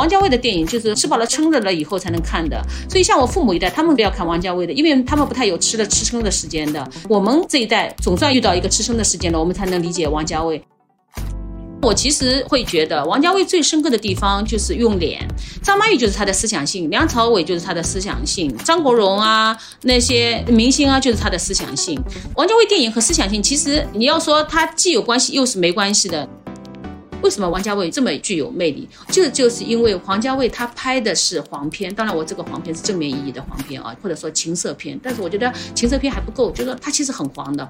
王家卫的电影就是吃饱了撑着了以后才能看的，所以像我父母一代，他们不要看王家卫的，因为他们不太有吃撑的时间的。我们这一代总算遇到一个吃撑的时间了，我们才能理解王家卫。我其实会觉得王家卫最深刻的地方就是用脸，张曼玉就是他的思想性，梁朝伟就是他的思想性，张国荣啊那些明星啊就是他的思想性。王家卫电影和思想性其实你要说他既有关系又是没关系的。为什么王家卫这么具有魅力？就是因为王家卫他拍的是黄片，当然我这个黄片是正面意义的黄片啊，或者说情色片，但是我觉得情色片还不够，就是他其实很黄的。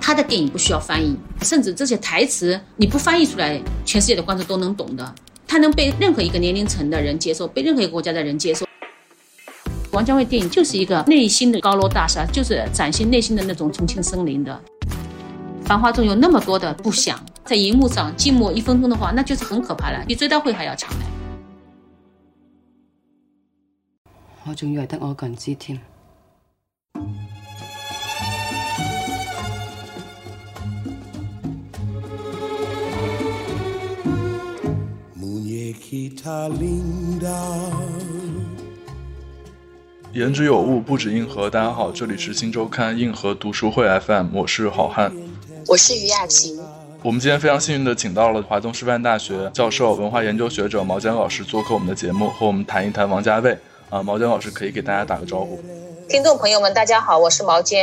他的电影不需要翻译，甚至这些台词你不翻译出来，全世界的观众都能懂的，他能被任何一个年龄层的人接受，被任何一个国家的人接受。王家卫电影就是一个内心的高楼大厦，就是展现内心的那种重庆森林的。繁华中有那么多的不想，在荧幕上静默1分钟的话，那就是很可怕了，比追悼会还要长嘞。我仲以為得我一個人知添。言之有物，不止硬核。大家好，这里是新周刊硬核读书会 FM， 我是好汉，我是于雅琴。我们今天非常幸运的请到了华东师范大学教授、文化研究学者毛江老师做客我们的节目，和我们谈一谈王家卫。毛江老师可以给大家打个招呼。听众朋友们，大家好，我是毛江。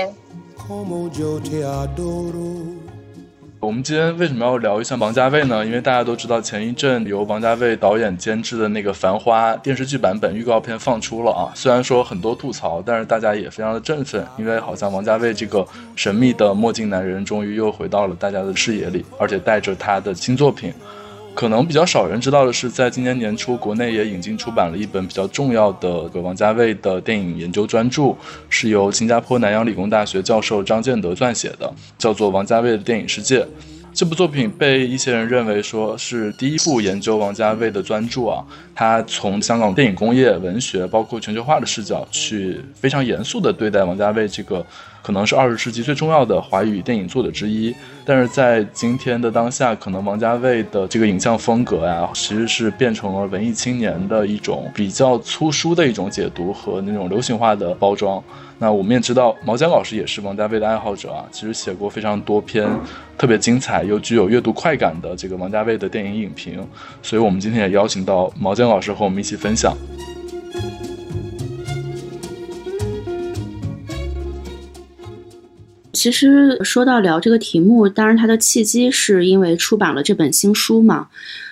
我们今天为什么要聊一下王家卫呢？因为大家都知道，前一阵由王家卫导演监制的那个《繁花》电视剧版本预告片放出了啊，虽然说很多吐槽，但是大家也非常的振奋，因为好像王家卫这个神秘的墨镜男人终于又回到了大家的视野里，而且带着他的新作品。可能比较少人知道的是，在今年年初，国内也引进出版了一本比较重要的王家卫的电影研究专著，是由新加坡南洋理工大学教授张建德撰写的，叫做《王家卫的电影世界》。这部作品被一些人认为说是第一部研究王家卫的专著啊，他从香港电影工业、文学，包括全球化的视角，去非常严肃地对待王家卫这个可能是20世纪最重要的华语电影作者之一。但是在今天的当下，可能王家卫的这个影像风格啊，其实是变成了文艺青年的一种比较粗疏的一种解读和那种流行化的包装。那我们也知道毛江老师也是王家卫的爱好者啊，其实写过非常多篇特别精彩又具有阅读快感的这个王家卫的电影影评，所以我们今天也邀请到毛江老师和我们一起分享。其实说到聊这个题目，当然它的契机是因为出版了这本新书嘛，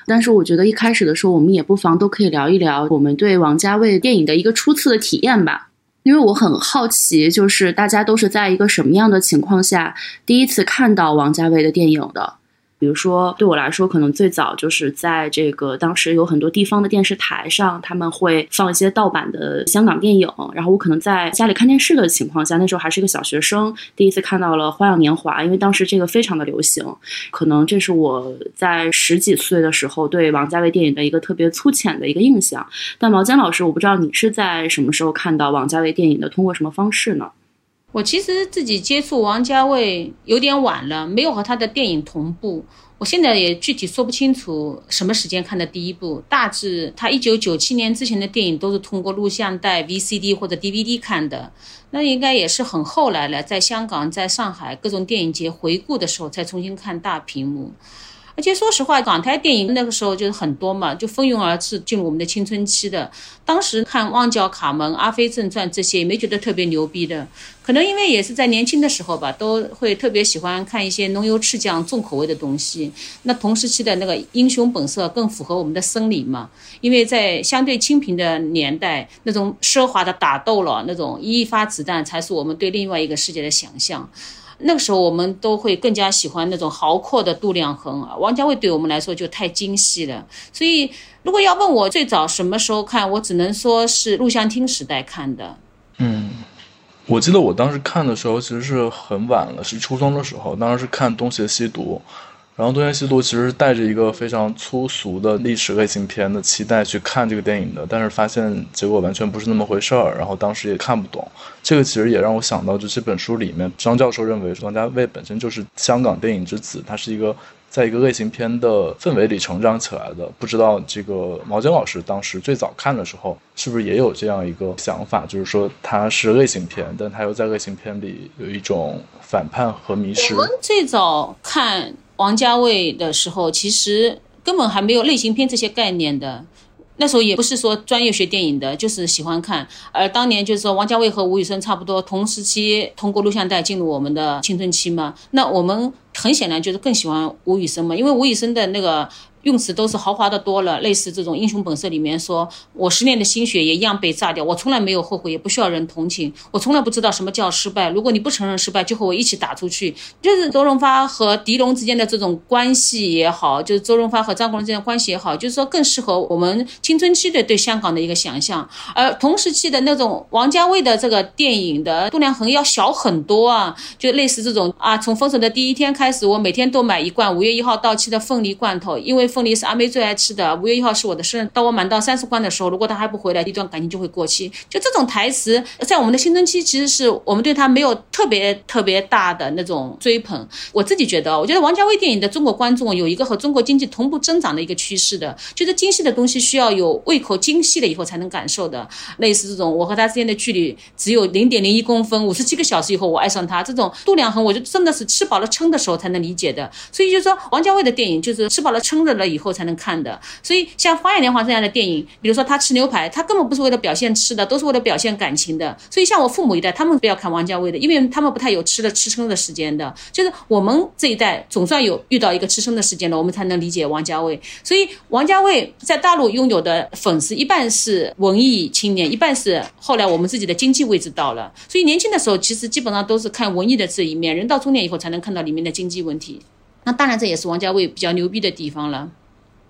但是我觉得一开始的时候，我们也不妨都可以聊一聊我们对王家卫电影的一个初次的体验吧。因为我很好奇，就是大家都是在一个什么样的情况下第一次看到王家卫的电影的。比如说对我来说，可能最早就是在这个当时有很多地方的电视台上，他们会放一些盗版的香港电影，然后我可能在家里看电视的情况下，那时候还是一个小学生，第一次看到了《花样年华》，因为当时这个非常的流行。可能这是我在10几岁的时候对王家卫电影的一个特别粗浅的一个印象。但毛江老师，我不知道你是在什么时候看到王家卫电影的，通过什么方式呢？我其实自己接触王家卫有点晚了，没有和他的电影同步。我现在也具体说不清楚什么时间看的第一部，大致他1997年之前的电影都是通过录像带 VCD 或者 DVD 看的，那应该也是很后来了，在香港在上海各种电影节回顾的时候才重新看大屏幕。而且说实话，港台电影那个时候就是很多嘛，就蜂拥而至进入我们的青春期的。当时看《旺角卡门》《阿飞正传》这些也没觉得特别牛逼的，可能因为也是在年轻的时候吧，都会特别喜欢看一些浓油赤酱重口味的东西。那同时期的那个《英雄本色》更符合我们的生理嘛，因为在相对清贫的年代，那种奢华的打斗了，那种一发子弹才是我们对另外一个世界的想象。那个时候我们都会更加喜欢那种豪阔的度量衡啊，王家卫对我们来说就太精细了。所以如果要问我最早什么时候看，我只能说是录像厅时代看的。我记得我当时看的时候其实是很晚了，是初中的时候，当时是看《东邪西毒》，然后《东邪西毒》其实带着一个非常粗俗的历史类型片的期待去看这个电影的，但是发现结果完全不是那么回事儿，然后当时也看不懂。这个其实也让我想到，就这本书里面张教授认为王家卫本身就是香港电影之子，他是一个在一个类型片的氛围里成长起来的。不知道这个毛尖老师当时最早看的时候是不是也有这样一个想法，就是说它是类型片，但它又在类型片里有一种反叛和迷失。我们最早看王家卫的时候，其实根本还没有类型片这些概念的，那时候也不是说专业学电影的，就是喜欢看。当年就是说王家卫和吴宇森差不多同时期通过录像带进入我们的青春期嘛，那我们很显然就是更喜欢吴宇森嘛，因为吴宇森的那个用词都是豪华的多了，类似这种《英雄本色》里面说我10年的心血也一样被炸掉，我从来没有后悔，也不需要人同情，我从来不知道什么叫失败，如果你不承认失败就和我一起打出去。就是周润发和狄龙之间的这种关系也好，就是周润发和张国荣之间的关系也好，就是说更适合我们青春期的对香港的一个想象。而同时期的那种王家卫的这个电影的度量衡要小很多啊，就类似这种啊，从分手的第一天开始我每天都买一罐5月1号到期的凤梨罐头，因为凤梨是阿妹最爱吃的，5月1号是我的生日，当我满到30罐的时候，如果他还不回来，一段感情就会过期。就这种台词在我们的青春期其实是我们对他没有特别大的那种追捧。我觉得王家卫电影的中国观众有一个和中国经济同步增长的一个趋势的，就是精细的东西需要有胃口精细了以后才能感受的，类似这种我和他之间的距离只有 0.01 公分，57个小时以后我爱上他，这种度量衡我就真的是吃饱了撑的时候才能理解的。所以就是说王家卫的电影就是吃饱了撑的了以后才能看的。所以像《花样年华》这样的电影，比如说他吃牛排，他根本不是为了表现吃的，都是为了表现感情的。所以像我父母一代，他们不要看王家卫的，因为他们不太有吃撑的时间的。就是我们这一代总算有遇到一个吃撑的时间了，我们才能理解王家卫。所以王家卫在大陆拥有的粉丝一半是文艺青年，一半是后来我们自己的经济位置到了，所以年轻的时候其实基本上都是看文艺的这一面，人到中年以后才能看到里面的经济问题。那当然这也是王家卫比较牛逼的地方了。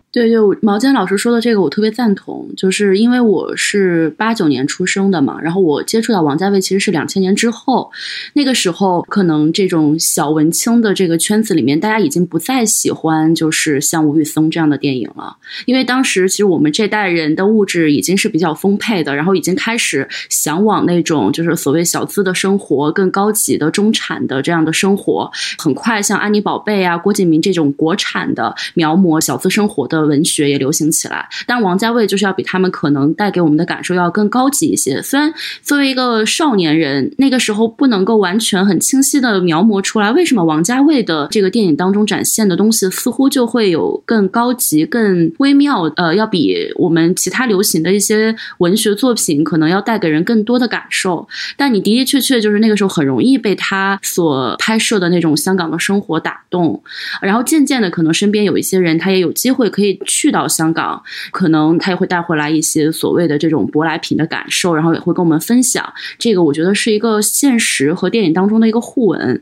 对，毛尖老师说的这个我特别赞同，就是因为我是89年出生的嘛，然后我接触到王家卫其实是2000年之后，那个时候可能这种小文青的这个圈子里面，大家已经不再喜欢就是像吴宇森这样的电影了，因为当时其实我们这代人的物质已经是比较丰沛的，然后已经开始向往那种就是所谓小资的生活，更高级的中产的这样的生活。很快像安妮宝贝啊、郭敬明这种国产的描摹小资生活的文学也流行起来，但王家卫就是要比他们可能带给我们的感受要更高级一些。虽然作为一个少年人，那个时候不能够完全很清晰的描摹出来为什么王家卫的这个电影当中展现的东西似乎就会有更高级、更微妙，要比我们其他流行的一些文学作品可能要带给人更多的感受。但你的的确确就是那个时候很容易被他所拍摄的那种香港的生活打动，然后渐渐的可能身边有一些人他也有机会可以去到香港，可能他也会带回来一些所谓的这种舶来品的感受，然后也会跟我们分享。这个我觉得是一个现实和电影当中的一个互文。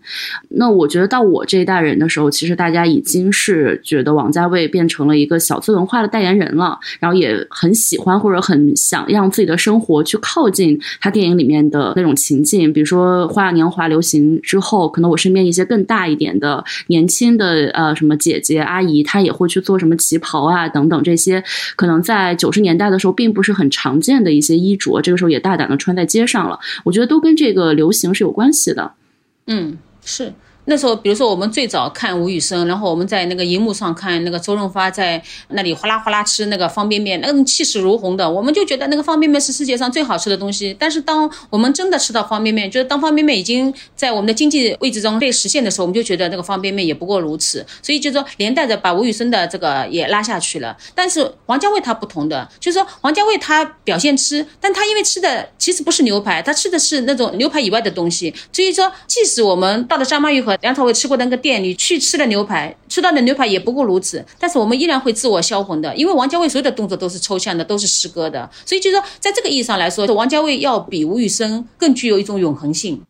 那我觉得到我这一代人的时候，其实大家已经是觉得王家卫变成了一个小资文化的代言人了，然后也很喜欢或者很想让自己的生活去靠近他电影里面的那种情境。比如说《花样年华》流行之后，可能我身边一些更大一点的年轻的什么姐姐阿姨，她也会去做什么旗袍啊等等，这些可能在90年代的时候并不是很常见的一些衣着，这个时候也大胆的穿在街上了。我觉得都跟这个流行是有关系的。嗯，是那时候，比如说我们最早看吴宇森，然后我们在那个荧幕上看那个周润发在那里哗啦哗啦吃那个方便面，那种气势如虹的，我们就觉得那个方便面是世界上最好吃的东西。但是当我们真的吃到方便面，就是当方便面已经在我们的经济位置中被实现的时候，我们就觉得那个方便面也不过如此。所以就是说连带着把吴宇森的这个也拉下去了。但是王家卫他不同的，就是说王家卫他表现吃，但他因为吃的其实不是牛排，他吃的是那种牛排以外的东西。所以说即使我们到了张曼玉和梁朝伟吃过的那个店里去吃了牛排，吃到的牛排也不过如此，但是我们依然会自我销魂的，因为王家卫所有的动作都是抽象的，都是诗歌的。所以就是说在这个意义上来说，王家卫要比吴宇森更具有一种永恒性。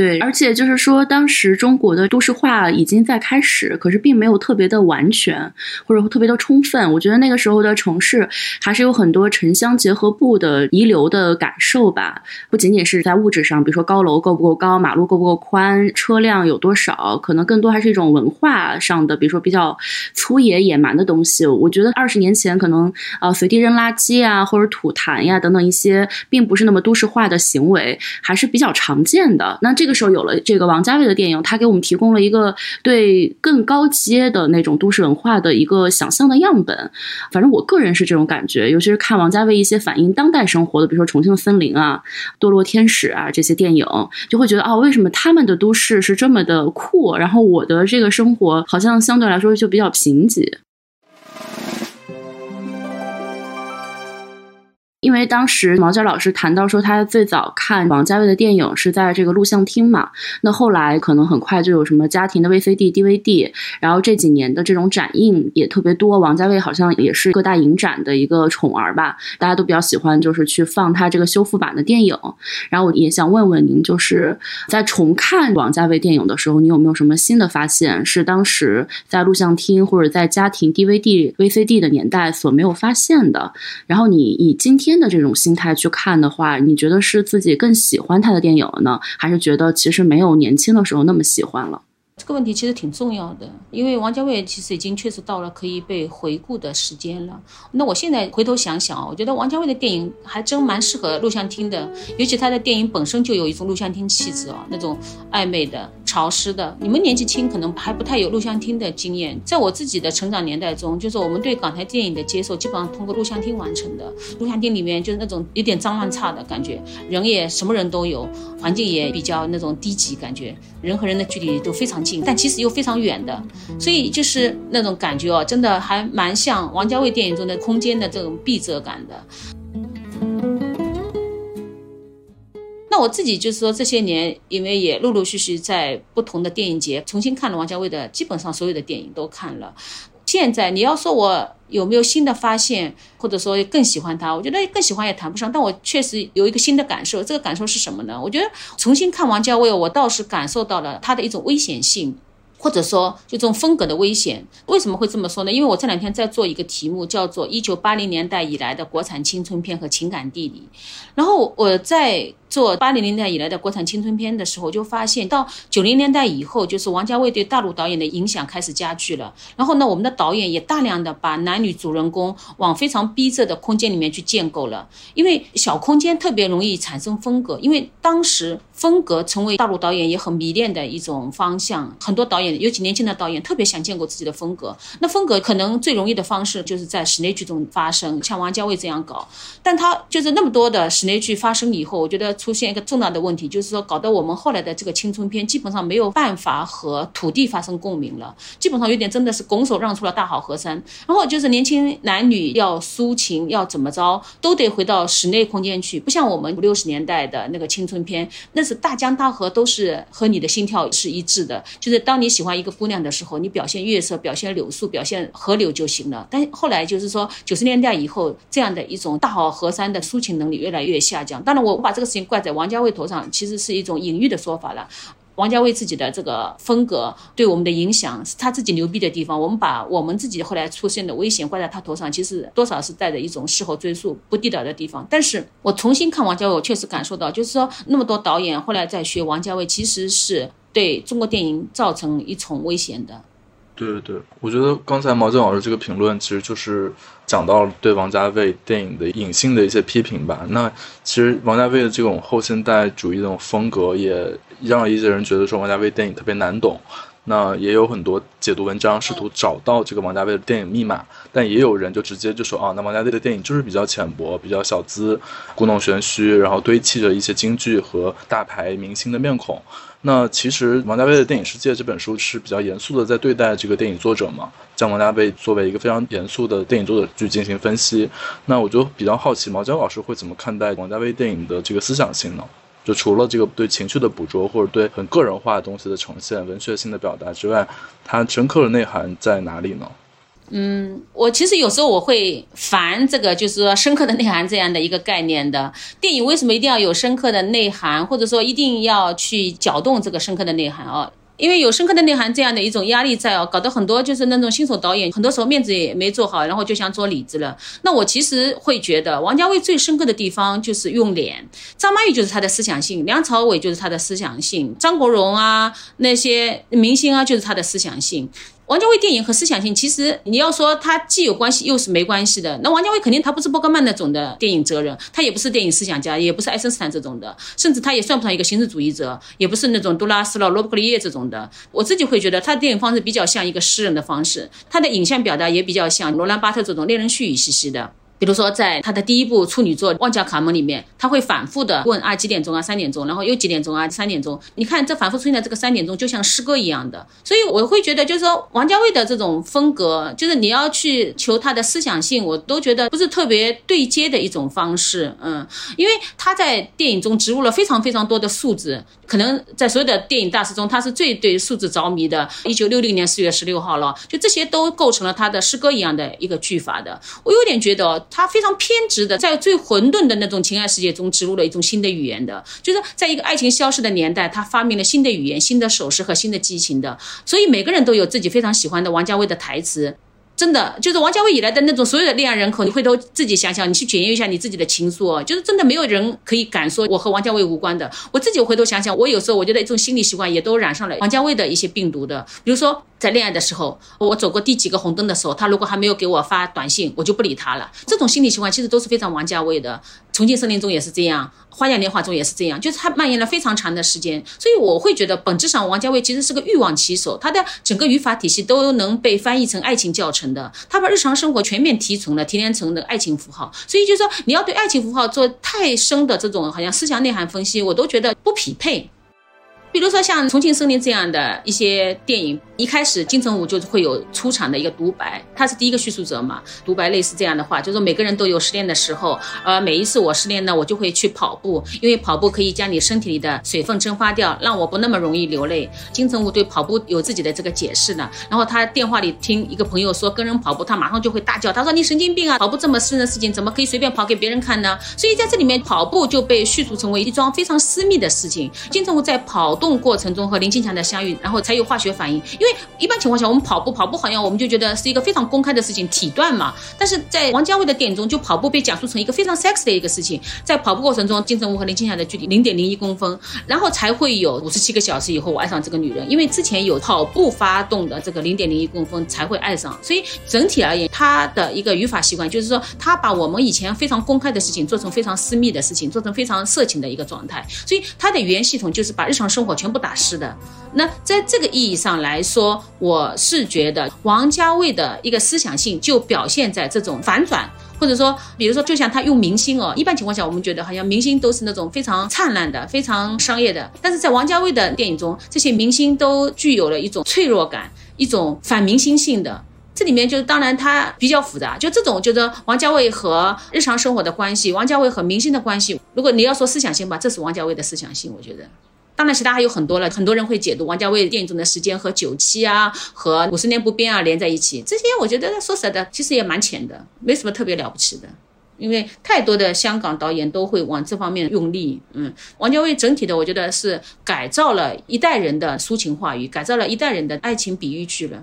对，而且就是说当时中国的都市化已经在开始，可是并没有特别的完全或者特别的充分。我觉得那个时候的城市还是有很多城乡结合部的遗留的感受吧，不仅仅是在物质上，比如说高楼够不够高，马路够不够宽，车辆有多少，可能更多还是一种文化上的，比如说比较粗野野蛮的东西。我觉得20年前可能随地扔垃圾啊，或者吐痰呀等等一些并不是那么都市化的行为还是比较常见的。的。那这个时候有了这个王家卫的电影，他给我们提供了一个对更高阶的那种都市文化的一个想象的样本。反正我个人是这种感觉，尤其是看王家卫一些反映当代生活的，比如说《重庆森林》啊、《堕落天使》啊这些电影，就会觉得啊，为什么他们的都市是这么的酷，然后我的这个生活好像相对来说就比较贫瘠。因为当时毛尖老师谈到说他最早看王家卫的电影是在这个录像厅嘛，那后来可能很快就有什么家庭的 VCD DVD， 然后这几年的这种展映也特别多，王家卫好像也是各大影展的一个宠儿吧，大家都比较喜欢就是去放他这个修复版的电影。然后我也想问问您，就是在重看王家卫电影的时候，你有没有什么新的发现是当时在录像厅或者在家庭 DVD VCD 的年代所没有发现的？然后你以今天的这种心态去看的话，你觉得是自己更喜欢他的电影了呢，还是觉得其实没有年轻的时候那么喜欢了？这个问题其实挺重要的，因为王家卫其实已经确实到了可以被回顾的时间了。那我现在回头想想，我觉得王家卫的电影还真蛮适合录像厅的，尤其他的电影本身就有一种录像厅气质，那种暧昧的、潮湿的。你们年纪轻可能还不太有录像厅的经验，在我自己的成长年代中，就是我们对港台电影的接受基本上通过录像厅完成的。录像厅里面就是那种有点脏乱差的感觉，人也什么人都有，环境也比较那种低级，感觉人和人的距离都非常近，但其实又非常远的。所以就是那种感觉真的还蛮像王家卫电影中的空间的这种闭塞感的。那我自己就是说，这些年因为也陆陆续续在不同的电影节重新看了王家卫的基本上所有的电影都看了。现在你要说我有没有新的发现，或者说更喜欢他，我觉得更喜欢也谈不上，但我确实有一个新的感受。这个感受是什么呢？我觉得重新看王家卫，我倒是感受到了他的一种危险性，或者说就这种风格的危险。为什么会这么说呢？因为我这两天在做一个题目，叫做1980年代以来的国产青春片和情感地理。然后我在做80年代以来的国产青春片的时候，就发现到90年代以后，就是王家卫对大陆导演的影响开始加剧了。然后呢，我们的导演也大量的把男女主人公往非常逼仄的空间里面去建构了，因为小空间特别容易产生风格，因为当时风格成为大陆导演也很迷恋的一种方向。很多导演，尤其年轻的导演，特别想建构自己的风格。那风格可能最容易的方式就是在室内剧中发生，像王家卫这样搞。但他就是那么多的室内剧发生以后，我觉得出现一个重大的问题，就是说搞得我们后来的这个青春片基本上没有办法和土地发生共鸣了，基本上有点真的是拱手让出了大好河山。然后就是年轻男女要抒情要怎么着都得回到室内空间去，不像我们50-60年代的那个青春片，那是大江大河都是和你的心跳是一致的，就是当你喜欢一个姑娘的时候，你表现月色、表现柳树、表现河流就行了。但后来就是说90年代以后，这样的一种大好河山的抒情能力越来越下降。当然我把这个事情挂在王家卫头上，其实是一种隐喻的说法了。王家卫自己的这个风格对我们的影响是他自己牛逼的地方，我们把我们自己后来出现的危险挂在他头上，其实多少是带着一种事后追溯不地道的地方。但是我重新看王家卫，我确实感受到，就是说那么多导演后来在学王家卫，其实是对中国电影造成一重危险的。对对对，我觉得刚才毛尖老师这个评论其实就是讲到了对王家卫电影的隐性的一些批评吧。那其实王家卫的这种后现代主义的这种风格，也让一些人觉得说王家卫电影特别难懂。那也有很多解读文章试图找到这个王家卫的电影密码，但也有人就直接就说啊，那王家卫的电影就是比较浅薄，比较小资，故弄玄虚，然后堆砌着一些京剧和大牌明星的面孔。那其实王家卫的电影世界这本书是比较严肃的在对待这个电影作者嘛，将王家卫作为一个非常严肃的电影作者去进行分析。那我就比较好奇毛尖老师会怎么看待王家卫电影的这个思想性呢？就除了这个对情绪的捕捉或者对很个人化的东西的呈现、文学性的表达之外，它深刻的内涵在哪里呢？我其实有时候我会烦这个就是说深刻的内涵这样的一个概念的。电影为什么一定要有深刻的内涵，或者说一定要去搅动这个深刻的内涵啊？因为有深刻的内涵这样的一种压力在搞得很多就是那种新手导演很多时候面子也没做好，然后就想做里子了。那我其实会觉得王家卫最深刻的地方就是用脸，张曼玉就是他的思想性，梁朝伟就是他的思想性，张国荣啊那些明星啊就是他的思想性。王家卫电影和思想性，其实你要说它既有关系又是没关系的。那王家卫肯定他不是伯格曼那种的电影哲人，他也不是电影思想家，也不是爱森斯坦这种的，甚至他也算不上一个形式主义者，也不是那种杜拉斯了、罗伯克利耶这种的。我自己会觉得他的电影方式比较像一个诗人的方式，他的影像表达也比较像罗兰巴特这种恋人絮语兮兮的。比如说在他的第一部处女作《旺角卡门》里面，他会反复的问啊几点钟啊三点钟，然后又几点钟啊三点钟，你看这反复出现的这个三点钟就像诗歌一样的。所以我会觉得就是说王家卫的这种风格，就是你要去求他的思想性，我都觉得不是特别对接的一种方式。因为他在电影中植入了非常非常多的数字，可能在所有的电影大师中他是最对数字着迷的。1960年4月16号了，就这些都构成了他的诗歌一样的一个句法的。我有点觉得他非常偏执的在最混沌的那种情爱世界中植入了一种新的语言的，就是在一个爱情消失的年代，他发明了新的语言、新的手势和新的激情的。所以每个人都有自己非常喜欢的王家卫的台词，真的就是王家卫以来的那种所有的恋爱人口，你回头自己想想，你去检验一下你自己的情书，就是真的没有人可以敢说我和王家卫无关的。我自己回头想想，我有时候我觉得一种心理习惯也都染上了王家卫的一些病毒的。比如说在恋爱的时候，我走过第几个红灯的时候，他如果还没有给我发短信，我就不理他了。这种心理习惯其实都是非常王家卫的，重庆森林中也是这样，花样年华中也是这样，就是它蔓延了非常长的时间。所以我会觉得本质上王家卫其实是个欲望棋手，他的整个语法体系都能被翻译成爱情教程的，他把日常生活全面提炼成的爱情符号。所以就是说你要对爱情符号做太深的这种好像思想内涵分析，我都觉得不匹配。比如说像《重庆森林》这样的一些电影，一开始金城武就会有出场的一个独白，他是第一个叙述者嘛。独白类似这样的话，就是每个人都有失恋的时候，每一次我失恋呢，我就会去跑步，因为跑步可以将你身体里的水分蒸发掉，让我不那么容易流泪。金城武对跑步有自己的这个解释呢。然后他电话里听一个朋友说跟人跑步，他马上就会大叫，他说你神经病啊，跑步这么私人的事情怎么可以随便跑给别人看呢？所以在这里面跑步就被叙述成为一桩非常私密的事情。金城武在跑动过程中和林青霞的相遇，然后才有化学反应。因为一般情况下我们跑步好像我们就觉得是一个非常公开的事情，体锻嘛。但是在王家卫的电影中，就跑步被讲述成一个非常 sexy 的一个事情。在跑步过程中，金城武和林青霞的距离0.01公分，然后才会有57个小时以后我爱上这个女人，因为之前有跑步发动的这个0.01公分才会爱上。所以整体而言，他的一个语法习惯就是说，他把我们以前非常公开的事情做成非常私密的事情，做成非常色情的一个状态。所以他的语言系统就是把日常生活全部打湿的。那在这个意义上来说，我是觉得王家卫的一个思想性就表现在这种反转，或者说比如说就像他用明星，一般情况下我们觉得好像明星都是那种非常灿烂的、非常商业的，但是在王家卫的电影中，这些明星都具有了一种脆弱感，一种反明星性的。这里面就是当然它比较复杂，就这种就是王家卫和日常生活的关系，王家卫和明星的关系。如果你要说思想性吧，这是王家卫的思想性，我觉得。当然其他还有很多了，很多人会解读王家卫电影中的时间和9/7啊和50年不变啊连在一起，这些我觉得说实在的其实也蛮浅的，没什么特别了不起的，因为太多的香港导演都会往这方面用力。王家卫整体的我觉得是改造了一代人的抒情话语，改造了一代人的爱情比喻去了。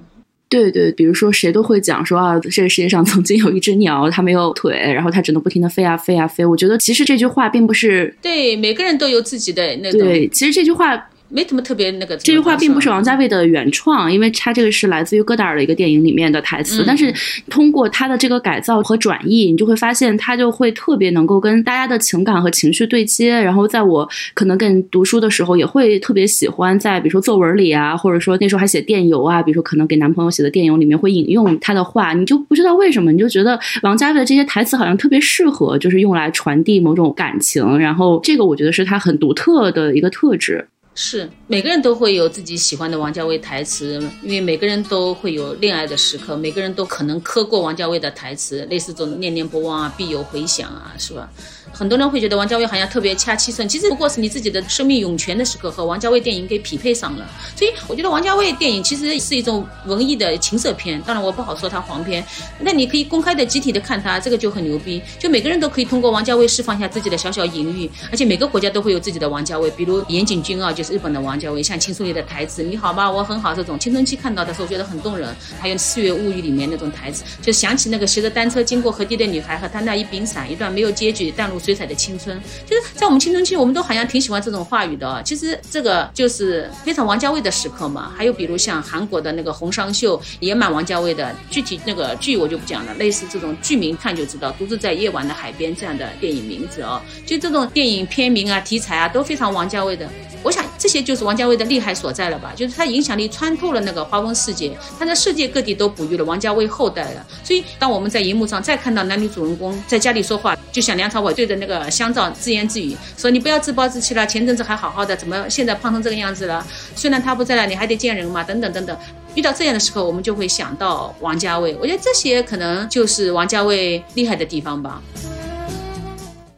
对对，比如说谁都会讲说啊，这个世界上曾经有一只鸟，它没有腿，然后它只能不停地飞啊飞啊飞。我觉得其实这句话并不是对每个人都有自己的那种。对，其实这句话没什么特别那个。这句话并不是王家卫的原创，因为它这个是来自于戈达尔的一个电影里面的台词。但是通过他的这个改造和转译，你就会发现他就会特别能够跟大家的情感和情绪对接。然后在我可能跟读书的时候，也会特别喜欢在比如说作文里啊，或者说那时候还写电邮啊，比如说可能给男朋友写的电邮里面会引用他的话，你就不知道为什么，你就觉得王家卫的这些台词好像特别适合，就是用来传递某种感情。然后这个我觉得是他很独特的一个特质。是每个人都会有自己喜欢的王家卫台词，因为每个人都会有恋爱的时刻，每个人都可能磕过王家卫的台词，类似这种念念不忘啊，必有回响啊，是吧？很多人会觉得王家卫好像特别掐七寸，其实不过是你自己的生命涌泉的时刻和王家卫电影给匹配上了。所以我觉得王家卫电影其实是一种文艺的情色片，当然我不好说它黄片，那你可以公开的集体的看它，这个就很牛逼，就每个人都可以通过王家卫释放一下自己的小小隐喻。而且每个国家都会有自己的王家卫，比如岩井俊二就就是日本的王家卫，像《青树叶》的台词“你好吗？我很好”这种，青春期看到的时候觉得很动人。还有《四月物语》里面那种台词，就想起那个骑着单车经过河堤的女孩和她那一柄伞，一段没有结局、淡如水彩的青春。就是在我们青春期，我们都好像挺喜欢这种话语的啊。其实这个就是非常王家卫的时刻嘛。还有比如像韩国的那个《红裳秀》，也蛮王家卫的。具体那个剧我就不讲了，类似这种剧名看就知道，《独自在夜晚的海边》这样的电影名字啊，就这种电影片名啊、题材啊都非常王家卫的。我想这些就是王家卫的厉害所在了吧，就是他影响力穿透了那个华文世界，他在世界各地都哺育了王家卫后代了。所以当我们在荧幕上再看到男女主人公在家里说话，就像梁朝伟对着那个香皂自言自语说，你不要自暴自弃了，前阵子还好好的，怎么现在胖成这个样子了，虽然他不在了你还得见人嘛，等等等等。遇到这样的时刻，我们就会想到王家卫，我觉得这些可能就是王家卫厉害的地方吧。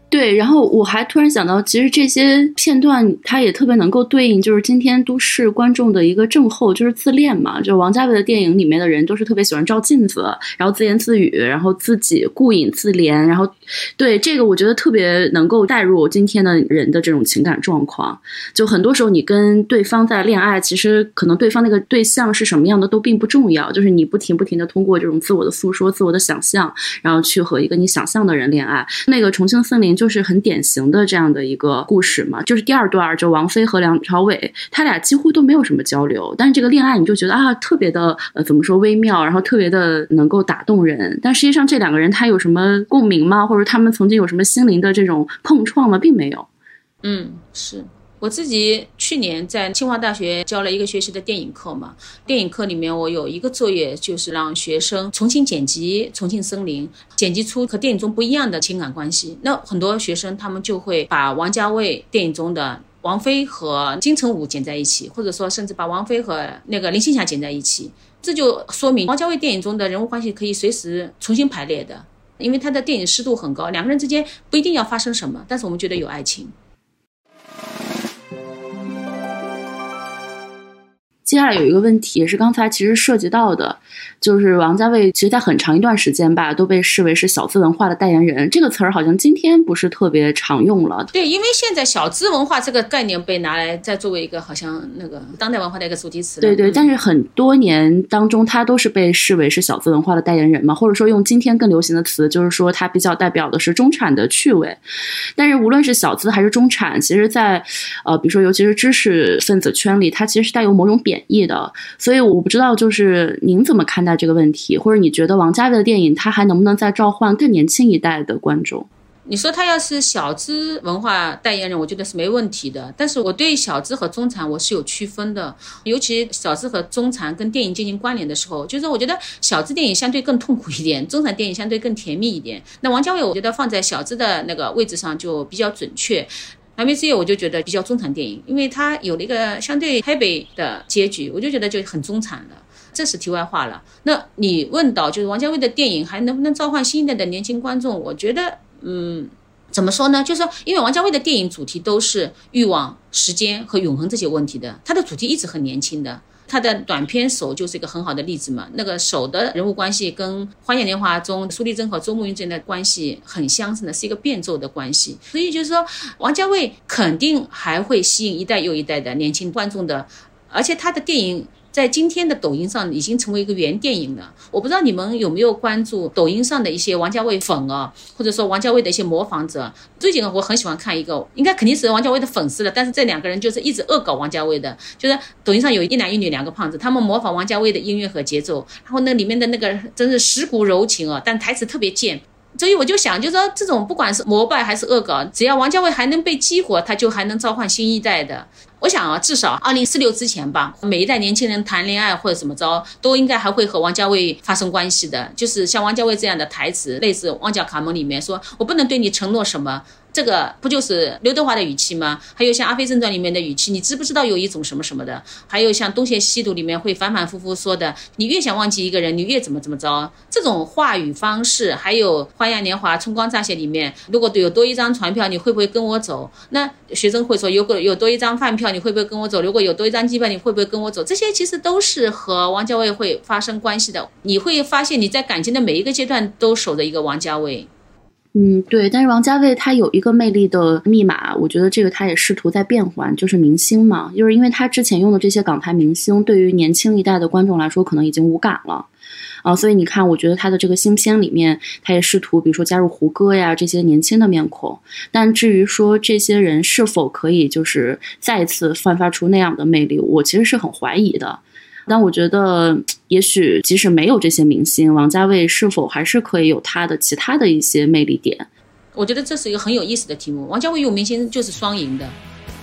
对，然后我还突然想到，其实这些片段它也特别能够对应就是今天都市观众的一个症候，就是自恋嘛。就是王家卫的电影里面的人都是特别喜欢照镜子，然后自言自语，然后自己顾影自怜，然后对，这个我觉得特别能够带入今天的人的这种情感状况。就很多时候你跟对方在恋爱，其实可能对方那个对象是什么样的都并不重要，就是你不停的通过这种自我的诉说、自我的想象，然后去和一个你想象的人恋爱。那个《重庆森林》就是很典型的这样的一个故事嘛，就是第二段就王菲和梁朝伟，他俩几乎都没有什么交流，但是这个恋爱你就觉得啊，特别的怎么说微妙，然后特别的能够打动人。但实际上这两个人他有什么共鸣吗？或者他们曾经有什么心灵的这种碰撞吗？并没有。嗯，是。我自己去年在清华大学教了一个学期的电影课嘛，电影课里面我有一个作业，就是让学生重新剪辑《重庆森林》，剪辑出和电影中不一样的情感关系。那很多学生他们就会把王家卫电影中的王菲和金城武剪在一起，或者说甚至把王菲和那个林青霞剪在一起，这就说明王家卫电影中的人物关系可以随时重新排列的，因为他的电影湿度很高，两个人之间不一定要发生什么，但是我们觉得有爱情。接下来有一个问题也是刚才其实涉及到的，就是王家卫其实在很长一段时间吧都被视为是小资文化的代言人，这个词儿好像今天不是特别常用了。对，因为现在小资文化这个概念被拿来再作为一个好像那个当代文化的一个主题词。对对，但是很多年当中他都是被视为是小资文化的代言人嘛，或者说用今天更流行的词就是说他比较代表的是中产的趣味。但是无论是小资还是中产，其实在比如说尤其是知识分子圈里，他其实是带有某种贬义的，所以我不知道就是您怎么看待这个问题，或者你觉得王家卫的电影他还能不能再召唤更年轻一代的观众？你说他要是小资文化代言人，我觉得是没问题的，但是我对小资和中产我是有区分的，尤其小资和中产跟电影进行关联的时候，就是我觉得小资电影相对更痛苦一点，中产电影相对更甜蜜一点。那王家卫我觉得放在小资的那个位置上就比较准确，南非之夜我就觉得比较中产电影，因为它有了一个相对 happy 的结局，我就觉得就很中产了。这是题外话了。那你问到就是王家卫的电影还能不能召唤新一代的年轻观众，我觉得怎么说呢，就是说因为王家卫的电影主题都是欲望、时间和永恒这些问题的，他的主题一直很年轻的。他的短片《手》就是一个很好的例子嘛，那个《手》的人物关系跟《花样年华》中苏丽珍和周慕云之间的关系很相似的，是一个变奏的关系。所以就是说王家卫肯定还会吸引一代又一代的年轻观众的，而且他的电影在今天的抖音上已经成为一个原电影了。我不知道你们有没有关注抖音上的一些王家卫粉啊，或者说王家卫的一些模仿者。最近我很喜欢看一个，应该肯定是王家卫的粉丝了，但是这两个人就是一直恶搞王家卫的，就是抖音上有一男一女两个胖子，他们模仿王家卫的音乐和节奏，然后那里面的那个真是蚀骨柔情啊，但台词特别贱。所以我就想，就是说这种不管是膜拜还是恶搞，只要王家卫还能被激活，他就还能召唤新一代的。我想啊，至少2046之前吧，每一代年轻人谈恋爱或者怎么着，都应该还会和王家卫发生关系的。就是像王家卫这样的台词，类似《旺角卡门》里面说“我不能对你承诺什么”，这个不就是刘德华的语气吗？还有像《阿飞正传》里面的语气，你知不知道有一种什么什么的？还有像《东邪西毒》里面会反反复复说的，你越想忘记一个人，你越怎么怎么着，这种话语方式。还有《花样年华》《春光乍泄》里面，如果有多一张船票，你会不会跟我走？那学生会说，有多一张饭票，你会不会跟我走？如果有多一张机票，你会不会跟我走？这些其实都是和王家卫会发生关系的。你会发现你在感情的每一个阶段都守着一个王家卫。嗯，对，但是王家卫他有一个魅力的密码，我觉得这个他也试图在变换，就是明星嘛，就是因为他之前用的这些港台明星，对于年轻一代的观众来说，可能已经无感了。啊，所以你看，我觉得他的这个新片里面，他也试图，比如说加入胡歌呀这些年轻的面孔。但至于说这些人是否可以就是再一次焕发出那样的魅力，我其实是很怀疑的。但我觉得，也许即使没有这些明星，王家卫是否还是可以有他的其他的一些魅力点？我觉得这是一个很有意思的题目。王家卫用明星就是双赢的，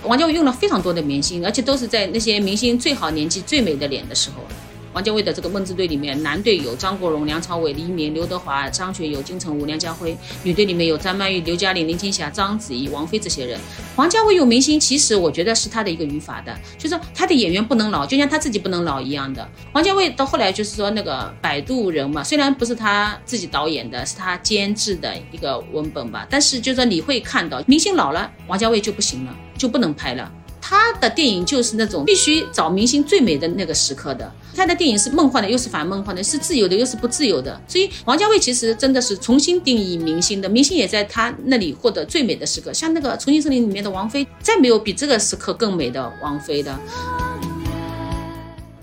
王家卫用了非常多的明星，而且都是在那些明星最好年纪最美的脸的时候。王家卫的这个梦之队里面，男队有张国荣、梁朝伟、黎明、刘德华、张学友、金城武、梁家辉；女队里面有张曼玉、刘嘉玲、林青霞、章子怡、王菲这些人。王家卫有明星，其实我觉得是他的一个语法的，就是他的演员不能老，就像他自己不能老一样的。王家卫到后来就是说那个《摆渡人》嘛，虽然不是他自己导演的，是他监制的一个文本吧，但是就是说你会看到明星老了，王家卫就不行了，就不能拍了。他的电影就是那种必须找明星最美的那个时刻的，他的电影是梦幻的，又是反梦幻的，是自由的，又是不自由的。所以王家卫其实真的是重新定义明星的，明星也在他那里获得最美的时刻。像那个《重庆森林》里面的王菲，再没有比这个时刻更美的王菲的。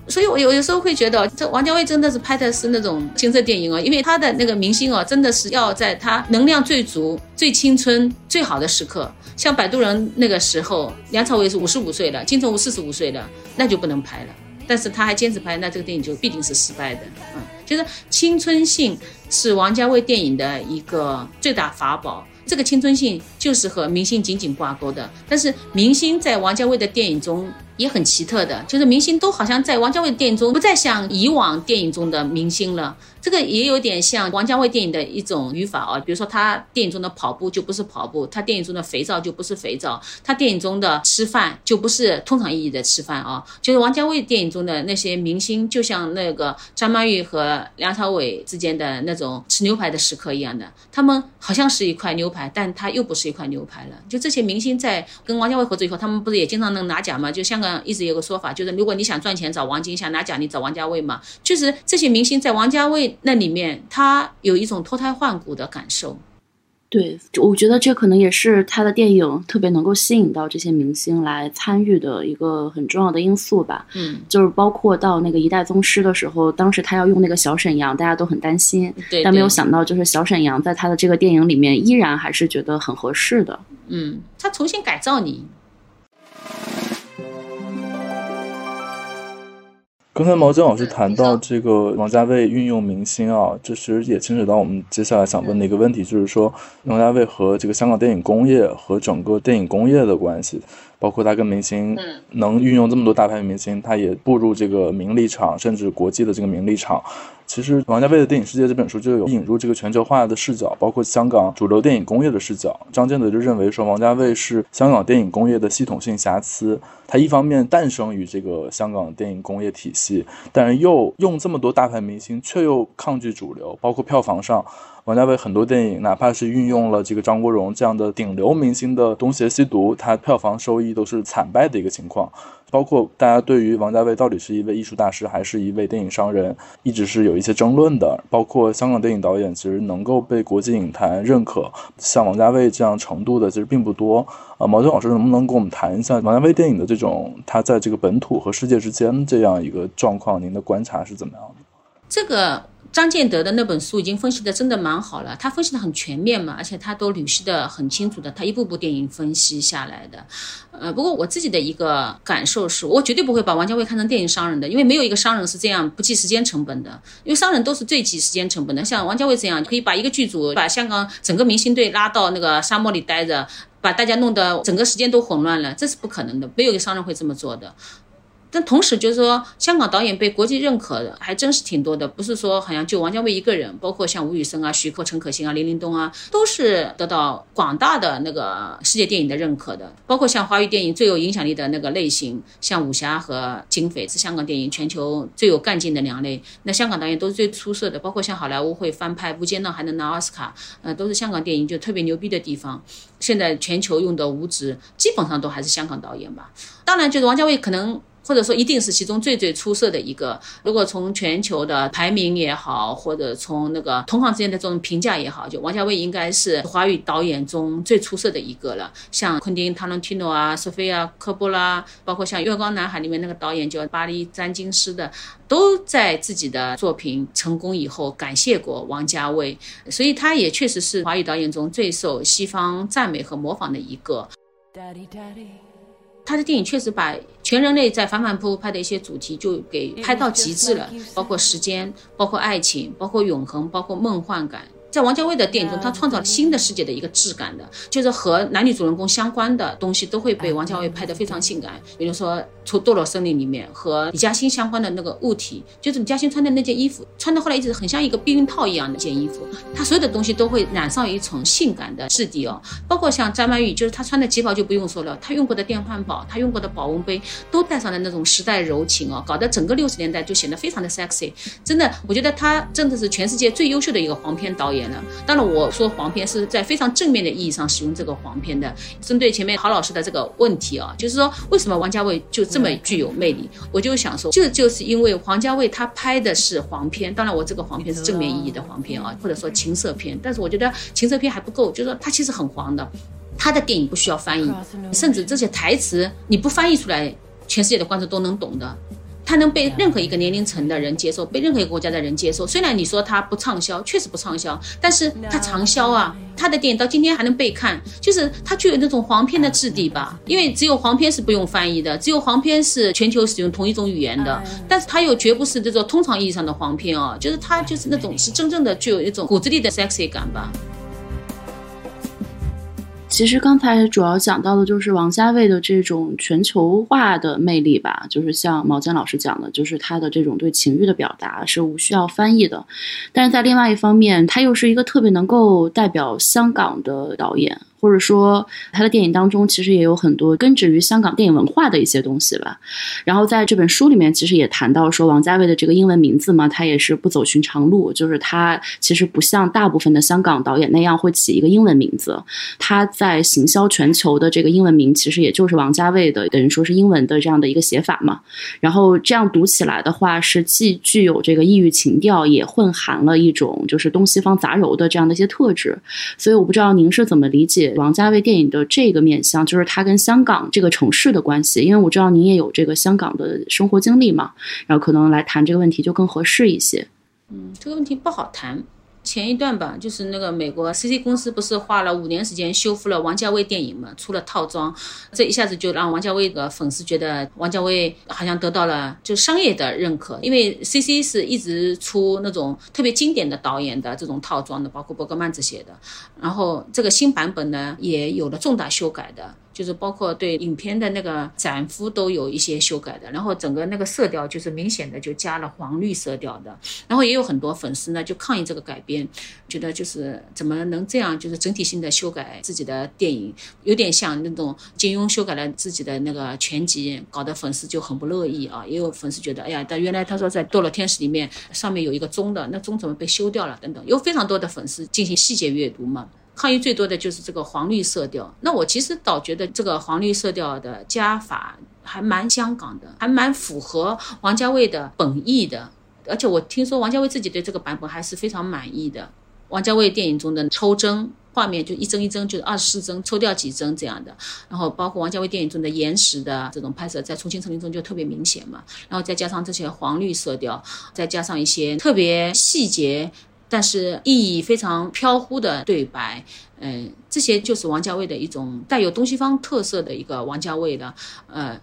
所以我有时候会觉得，这王家卫真的是拍的是那种青涩电影哦，因为他的那个明星哦，真的是要在他能量最足、最青春、最好的时刻。像《摆渡人》那个时候，梁朝伟是55岁了，金城武45岁了，那就不能拍了。但是他还坚持拍，那这个电影就必定是失败的。嗯，就是青春性是王家卫电影的一个最大法宝。这个青春性就是和明星紧紧挂钩的，但是明星在王家卫的电影中也很奇特的，就是明星都好像在王家卫的电影中不再像以往电影中的明星了。这个也有点像王家卫电影的一种语法啊，比如说他电影中的跑步就不是跑步，他电影中的肥皂就不是肥皂，他电影中的吃饭就不是通常意义的吃饭啊。就是王家卫电影中的那些明星，就像那个张曼玉和梁朝伟之间的那种吃牛排的时刻一样的，他们好像是一块牛排，但他又不是一块牛排了。就这些明星在跟王家卫合作以后，他们不是也经常能拿奖吗？就香港一直有个说法，就是如果你想赚钱找王晶，想拿奖你找王家卫嘛。就是这些明星在王家卫那里面，他有一种脱胎换骨的感受。对，我觉得这可能也是他的电影特别能够吸引到这些明星来参与的一个很重要的因素吧。嗯，就是包括到那个一代宗师的时候，当时他要用那个小沈阳，大家都很担心，对，但没有想到就是小沈阳在他的这个电影里面依然还是觉得很合适的。嗯，他重新改造你。刚才毛尖老师谈到这个王家卫运用明星啊，这其实也牵扯到我们接下来想问的一个问题，就是说王家卫和这个香港电影工业和整个电影工业的关系，包括他跟明星能运用这么多大牌明星，他也步入这个名利场，甚至国际的这个名利场。其实王家卫的电影世界这本书就有引入这个全球化的视角，包括香港主流电影工业的视角。张建德就认为说，王家卫是香港电影工业的系统性瑕疵，他一方面诞生于这个香港电影工业体系，但是又用这么多大牌明星却又抗拒主流。包括票房上，王家卫很多电影哪怕是运用了这个张国荣这样的顶流明星的东邪西毒，他票房收益都是惨败的一个情况。包括大家对于王家卫到底是一位艺术大师还是一位电影商人，一直是有一些争论的。包括香港电影导演其实能够被国际影坛认可，像王家卫这样程度的其实并不多。毛尖老师能不能跟我们谈一下王家卫电影的这种他在这个本土和世界之间这样一个状况，您的观察是怎么样的？这个张建德的那本书已经分析的真的蛮好了，他分析的很全面嘛，而且他都捋析的很清楚的，他一步步电影分析下来的。不过我自己的一个感受是，我绝对不会把王家卫看成电影商人的，因为没有一个商人是这样不计时间成本的，因为商人都是最计时间成本的。像王家卫这样可以把一个剧组，把香港整个明星队拉到那个沙漠里待着，把大家弄得整个时间都混乱了，这是不可能的，没有一个商人会这么做的。但同时就是说，香港导演被国际认可的还真是挺多的，不是说好像就王家卫一个人，包括像吴宇森啊、徐克、陈可辛啊、林岭东啊，都是得到广大的那个世界电影的认可的。包括像华语电影最有影响力的那个类型，像武侠和警匪是香港电影全球最有干劲的两类，那香港导演都是最出色的。包括像好莱坞会翻拍《无间道》还能拿奥斯卡，都是香港电影就特别牛逼的地方。现在全球用的武指基本上都还是香港导演吧。当然就是王家卫可能或者说一定是其中最最出色的一个。如果从全球的排名也好，或者从那个同行之间的这种评价也好，就王家卫应该是华语导演中最出色的一个了。像昆汀·塔伦蒂诺啊、索菲亚·科波拉，包括像《月光男孩》里面那个导演叫巴黎詹金斯的，都在自己的作品成功以后感谢过王家卫，所以他也确实是华语导演中最受西方赞美和模仿的一个。他的电影确实把全人类在反反复复拍的一些主题就给拍到极致了，包括时间，包括爱情，包括永恒，包括梦幻感。在王家卫的电影中，他创造了新的世界的一个质感的，就是和男女主人公相关的东西都会被王家卫拍得非常性感。比如说从《堕落森林》里面和李嘉欣相关的那个物体，就是李嘉欣穿的那件衣服，穿的后来一直很像一个避孕套一样的一件衣服，他所有的东西都会染上一层性感的质地哦。包括像张曼玉，就是他穿的旗袍就不用说了，他用过的电饭煲，他用过的保温杯，都带上了那种时代柔情哦，搞得整个60年代就显得非常的 sexy。 真的，我觉得他真的是全世界最优秀的一个黄片导演。当然我说黄片是在非常正面的意义上使用这个黄片的。针对前面郝老师的这个问题啊，就是说为什么王家卫就这么具有魅力，我就想说就是因为王家卫他拍的是黄片。当然我这个黄片是正面意义的黄片啊，或者说情色片，但是我觉得情色片还不够，就是说他其实很黄的，他的电影不需要翻译，甚至这些台词你不翻译出来全世界的观众都能懂的，他能被任何一个年龄层的人接受，被任何一个国家的人接受。虽然你说他不畅销，确实不畅销，但是他畅销啊，他的电影到今天还能被看，就是他具有那种黄片的质地吧。因为只有黄片是不用翻译的，只有黄片是全球使用同一种语言的，但是他又绝不是这种通常意义上的黄片啊，就是他就是那种是真正的具有一种骨子里的 sexy 感吧。其实刚才主要讲到的就是王家卫的这种全球化的魅力吧，就是像毛尖老师讲的，就是他的这种对情欲的表达是无需要翻译的。但是在另外一方面，他又是一个特别能够代表香港的导演，或者说他的电影当中其实也有很多根植于香港电影文化的一些东西吧。然后在这本书里面其实也谈到说，王家卫的这个英文名字嘛，他也是不走寻常路，就是他其实不像大部分的香港导演那样会起一个英文名字，他在行销全球的这个英文名其实也就是王家卫的等于说是英文的这样的一个写法嘛。然后这样读起来的话，是既具有这个异域情调，也混含了一种就是东西方杂糅的这样的一些特质。所以我不知道您是怎么理解王家卫电影的这个面向，就是他跟香港这个城市的关系，因为我知道您也有这个香港的生活经历嘛，然后可能来谈这个问题就更合适一些。这个问题不好谈。前一段吧，就是那个美国 CC 公司不是花了5年时间修复了王家卫电影嘛，出了套装，这一下子就让王家卫的粉丝觉得王家卫好像得到了就商业的认可。因为 CC 是一直出那种特别经典的导演的这种套装的，包括伯格曼这些的，然后这个新版本呢也有了重大修改的，就是包括对影片的那个展夫都有一些修改的，然后整个那个色调就是明显的就加了黄绿色调的。然后也有很多粉丝呢就抗议这个改编，觉得就是怎么能这样，就是整体性的修改自己的电影，有点像那种金庸修改了自己的那个全集，搞得粉丝就很不乐意啊。也有粉丝觉得哎呀，但原来他说在堕落天使里面上面有一个钟的，那钟怎么被修掉了等等，有非常多的粉丝进行细节阅读嘛。抗议最多的就是这个黄绿色调。那我其实倒觉得这个黄绿色调的加法还蛮香港的，还蛮符合王家卫的本意的。而且我听说王家卫自己对这个版本还是非常满意的。王家卫电影中的抽帧画面就一帧一帧，就是24帧抽掉几帧这样的，然后包括王家卫电影中的延时的这种拍摄在《重庆森林》中就特别明显嘛，然后再加上这些黄绿色调，再加上一些特别细节但是意义非常飘忽的对白，这些就是王家卫的一种带有东西方特色的一个王家卫的。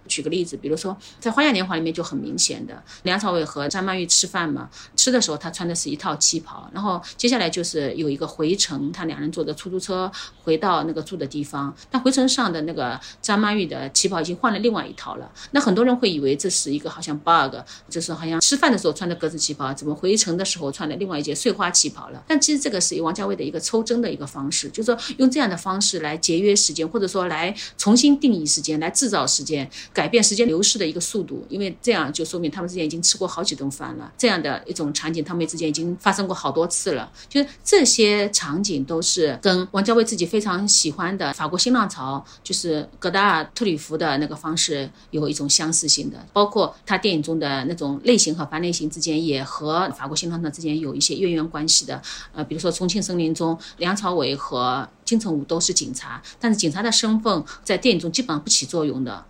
举个例子，比如说在《花样年华》里面就很明显的，梁朝伟和张曼玉吃饭嘛，吃的时候他穿的是一套旗袍，然后接下来就是有一个回程，他两人坐着出租车回到那个住的地方，但回程上的那个张曼玉的旗袍已经换了另外一套了。那很多人会以为这是一个好像 bug， 就是好像吃饭的时候穿的格子旗袍，怎么回程的时候穿的另外一件碎花旗袍了。但其实这个是王家卫的一个抽帧的一个方式，就是说用这样的方式来节约时间，或者说来重新定义时间，来制造时间，改变时间流逝的一个速度。因为这样就说明他们之间已经吃过好几顿饭了，这样的一种场景他们之间已经发生过好多次了。就是这些场景都是跟王家卫自己非常喜欢的法国新浪潮，就是戈达尔特吕弗的那个方式有一种相似性的，包括他电影中的那种类型和反类型之间也和法国新浪潮之间有一些渊源关系的。比如说《重庆森林》中，梁朝伟和金城武都是警察，但是警察的身份在电影中基本上不起作用的。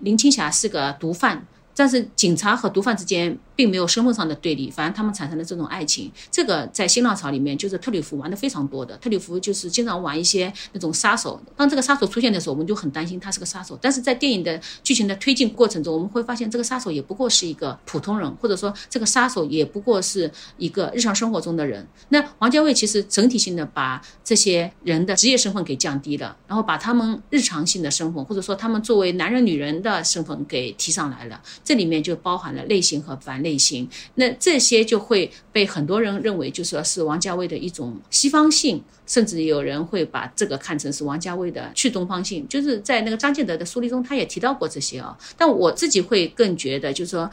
林青霞是个毒贩，但是警察和毒贩之间并没有身份上的对立，反而他们产生了这种爱情。这个在新浪潮里面就是特吕弗玩的非常多的，特吕弗就是经常玩一些那种杀手，当这个杀手出现的时候我们就很担心他是个杀手，但是在电影的剧情的推进过程中我们会发现这个杀手也不过是一个普通人，或者说这个杀手也不过是一个日常生活中的人。那王家卫其实整体性的把这些人的职业身份给降低了，然后把他们日常性的身份，或者说他们作为男人女人的身份给提上来了，这里面就包含了类型和反类型。那这些就会被很多人认为就是说是王家卫的一种西方性，甚至有人会把这个看成是王家卫的去东方性，就是在那个张建德的书里中他也提到过这些啊。但我自己会更觉得就是说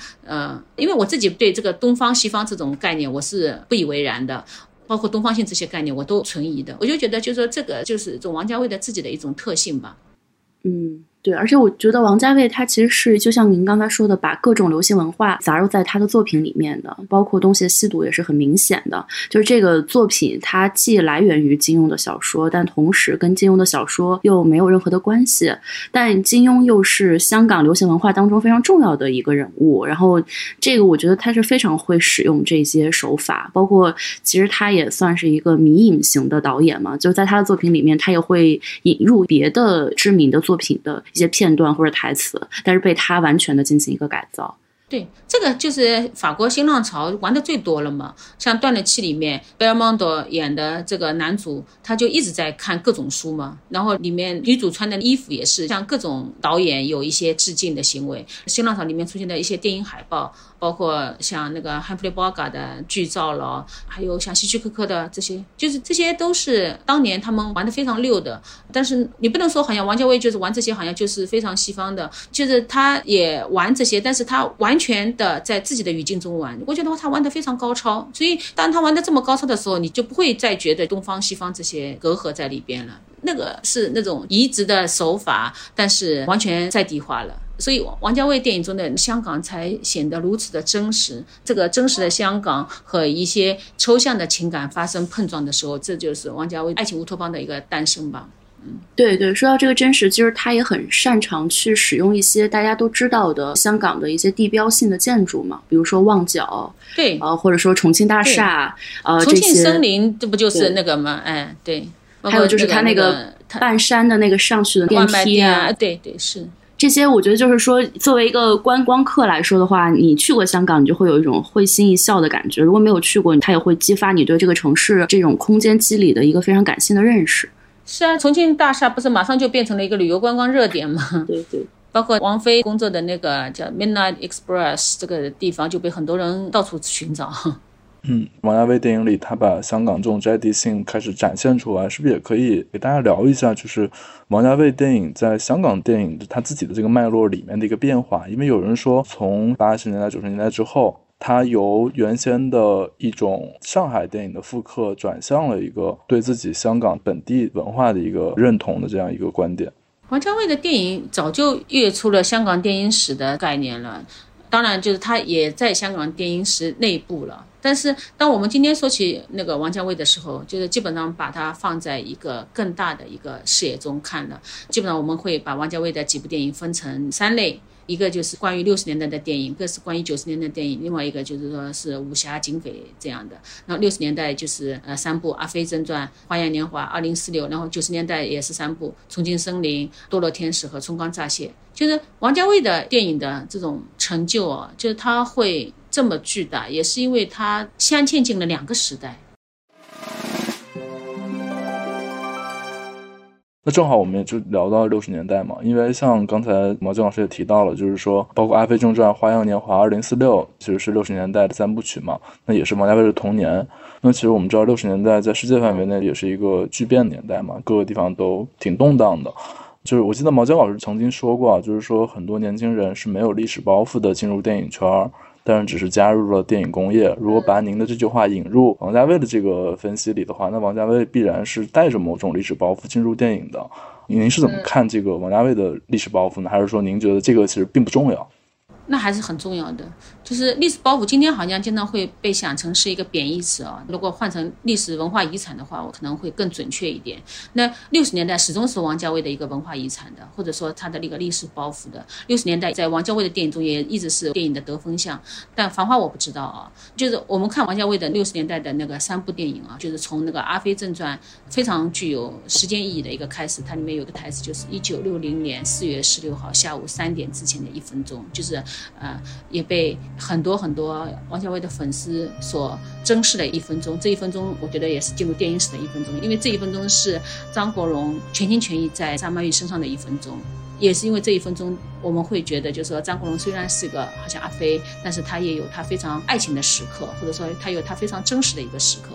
因为我自己对这个东方西方这种概念我是不以为然的，包括东方性这些概念我都存疑的。我就觉得就是说这个就是王家卫的自己的一种特性吧。对，而且我觉得王家卫他其实是就像您刚才说的，把各种流行文化杂入在他的作品里面的，包括东邪西毒也是很明显的。就是这个作品它既来源于金庸的小说，但同时跟金庸的小说又没有任何的关系，但金庸又是香港流行文化当中非常重要的一个人物，然后这个我觉得他是非常会使用这些手法，包括其实他也算是一个迷影型的导演嘛，就在他的作品里面他也会引入别的知名的作品的一些片段或者台词，但是被他完全的进行一个改造。对，这个就是法国新浪潮玩的最多了嘛。像《断了气》里面贝尔蒙多演的这个男主，他就一直在看各种书嘛，然后里面女主穿的衣服也是像各种导演有一些致敬的行为。新浪潮里面出现的一些电影海报，包括像那个汉弗雷·鲍嘎的剧照了，还有像希区柯克的这些，就是这些都是当年他们玩的非常溜的。但是你不能说好像王家卫就是玩这些好像就是非常西方的，就是他也玩这些，但是他完全的在自己的语境中玩，我觉得他玩得非常高超。所以当他玩得这么高超的时候，你就不会再觉得东方西方这些隔阂在里边了，那个是那种移植的手法，但是完全在地化了。所以王家卫电影中的香港才显得如此的真实，这个真实的香港和一些抽象的情感发生碰撞的时候，这就是王家卫爱情乌托邦的一个诞生吧。对，说到这个真实，其实他也很擅长去使用一些大家都知道的香港的一些地标性的建筑嘛，比如说旺角，对，或者说重庆大厦，重庆森林，这不就是那个吗？哎，对，还有就是他那个半山的那个上去的电梯啊，对对是。这些我觉得就是说作为一个观光客来说的话，你去过香港你就会有一种会心一笑的感觉，如果没有去过它也会激发你对这个城市这种空间机理的一个非常感性的认识。是啊，重庆大厦不是马上就变成了一个旅游观光热点吗？对对，包括王菲工作的那个叫 Midnight Express 这个地方就被很多人到处寻找。王家卫电影里他把香港这种在地性开始展现出来，是不是也可以给大家聊一下就是王家卫电影在香港电影他自己的这个脉络里面的一个变化？因为有人说从80年代90年代之后，他由原先的一种上海电影的复刻转向了一个对自己香港本地文化的一个认同的这样一个观点。王家卫的电影早就跃出了香港电影史的概念了，当然就是他也在香港电影史内部了。但是当我们今天说起那个王家卫的时候，就是基本上把它放在一个更大的一个视野中看了。基本上我们会把王家卫的几部电影分成三类，一个就是关于60年代的电影，一个是关于90年代的电影，另外一个就是说是武侠警匪这样的。然后60年代就是三部《阿飞正传》《花样年华》2046，然后90年代也是三部《重庆森林》《堕落天使》和《春光乍泄》。就是王家卫的电影的这种成就啊，就是他会这么巨大，也是因为它镶嵌进了两个时代。那正好我们也就聊到60年代嘛，因为像刚才毛尖老师也提到了，就是说包括《阿飞正传》《花样年华》2046其实是60年代的3部曲嘛，那也是毛家卫的童年。那其实我们知道60年代在世界范围内也是一个巨变年代嘛，各个地方都挺动荡的。就是我记得毛尖老师曾经说过，就是说很多年轻人是没有历史包袱的进入电影圈，但是只是加入了电影工业。如果把您的这句话引入王家卫的这个分析里的话，那王家卫必然是带着某种历史包袱进入电影的。您是怎么看这个王家卫的历史包袱呢？还是说您觉得这个其实并不重要？那还是很重要的，就是历史包袱今天好像经常会被想成是一个贬义词啊。如果换成历史文化遗产的话，我可能会更准确一点。那60年代始终是王家卫的一个文化遗产的，或者说他的那个历史包袱的。60年代在王家卫的电影中也一直是电影的得分项，但《繁花》我不知道啊。就是我们看王家卫的60年代的那个3部电影啊，就是从那个《阿飞正传》非常具有时间意义的一个开始，它里面有个台词就是1960年4月16号下午3点之前的1分钟，就是。也被很多很多王家卫的粉丝所珍视的1分钟，这1分钟我觉得也是进入电影史的1分钟，因为这1分钟是张国荣全心全意在张曼玉身上的1分钟，也是因为这1分钟我们会觉得，就是说张国荣虽然是个好像阿飞，但是他也有他非常爱情的时刻，或者说他有他非常真实的一个时刻。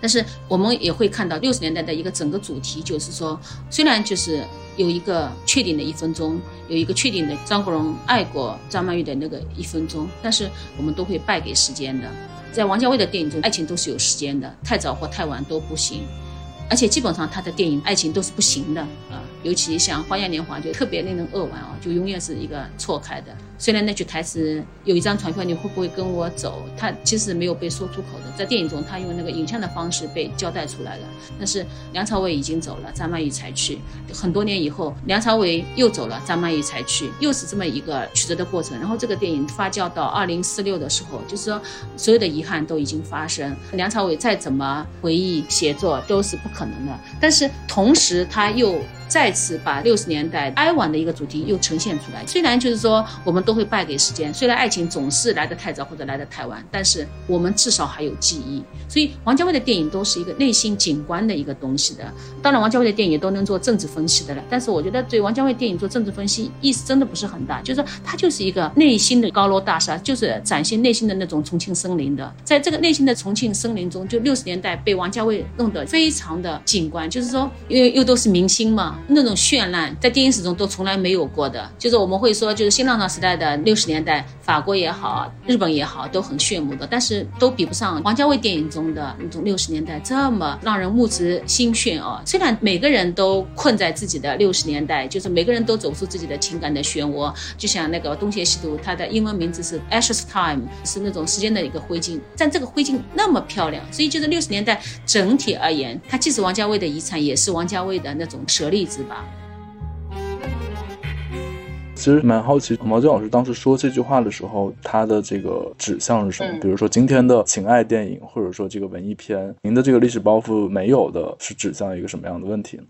但是我们也会看到60年代的一个整个主题，就是说虽然就是有一个确定的1分钟，有一个确定的张国荣爱过张曼玉的那个1分钟，但是我们都会败给时间的。在王家卫的电影中，爱情都是有时间的，太早或太晚都不行，而且基本上他的电影爱情都是不行的啊。尤其像《花样年华》就特别令人扼腕啊，就永远是一个错开的。虽然那句台词有一张船票你会不会跟我走，它其实没有被说出口的，在电影中它用那个影像的方式被交代出来了。但是梁朝伟已经走了，张曼玉才去，很多年以后梁朝伟又走了，张曼玉才去，又是这么一个曲折的过程。然后这个电影发酵到2046的时候，就是说所有的遗憾都已经发生，梁朝伟再怎么回忆写作都是不可能的。但是同时他又再次把60年代哀婉的一个主题又呈现出来。虽然就是说我们都会败给时间，虽然爱情总是来得太早或者来得太晚，但是我们至少还有记忆。所以王家卫的电影都是一个内心景观的一个东西的。当然王家卫的电影也都能做政治分析的了，但是我觉得对王家卫电影做政治分析意思真的不是很大，就是它就是一个内心的高楼大厦，就是展现内心的那种重庆森林的。在这个内心的重庆森林中，就60年代被王家卫弄得非常的景观，就是说因为又都是明星嘛，那种绚烂在电影史中都从来没有过的。就是我们会说，就是新浪潮时代的60年代，法国也好日本也好都很炫目的，但是都比不上王家卫电影中的那种60年代这么让人目之心眩啊。虽然每个人都困在自己的60年代，就是每个人都走不出自己的情感的漩涡。就像那个东邪西毒，它的英文名字是 Ashes Time， 是那种时间的一个灰烬，但这个灰烬那么漂亮。所以就是60年代整体而言，它既是王家卫的遗产，也是王家卫的那种舍利子吧。其实蛮好奇毛尖老师当时说这句话的时候，他的这个指向是什么？比如说今天的情爱电影，或者说这个文艺片，您的这个历史包袱没有的是指向一个什么样的问题呢？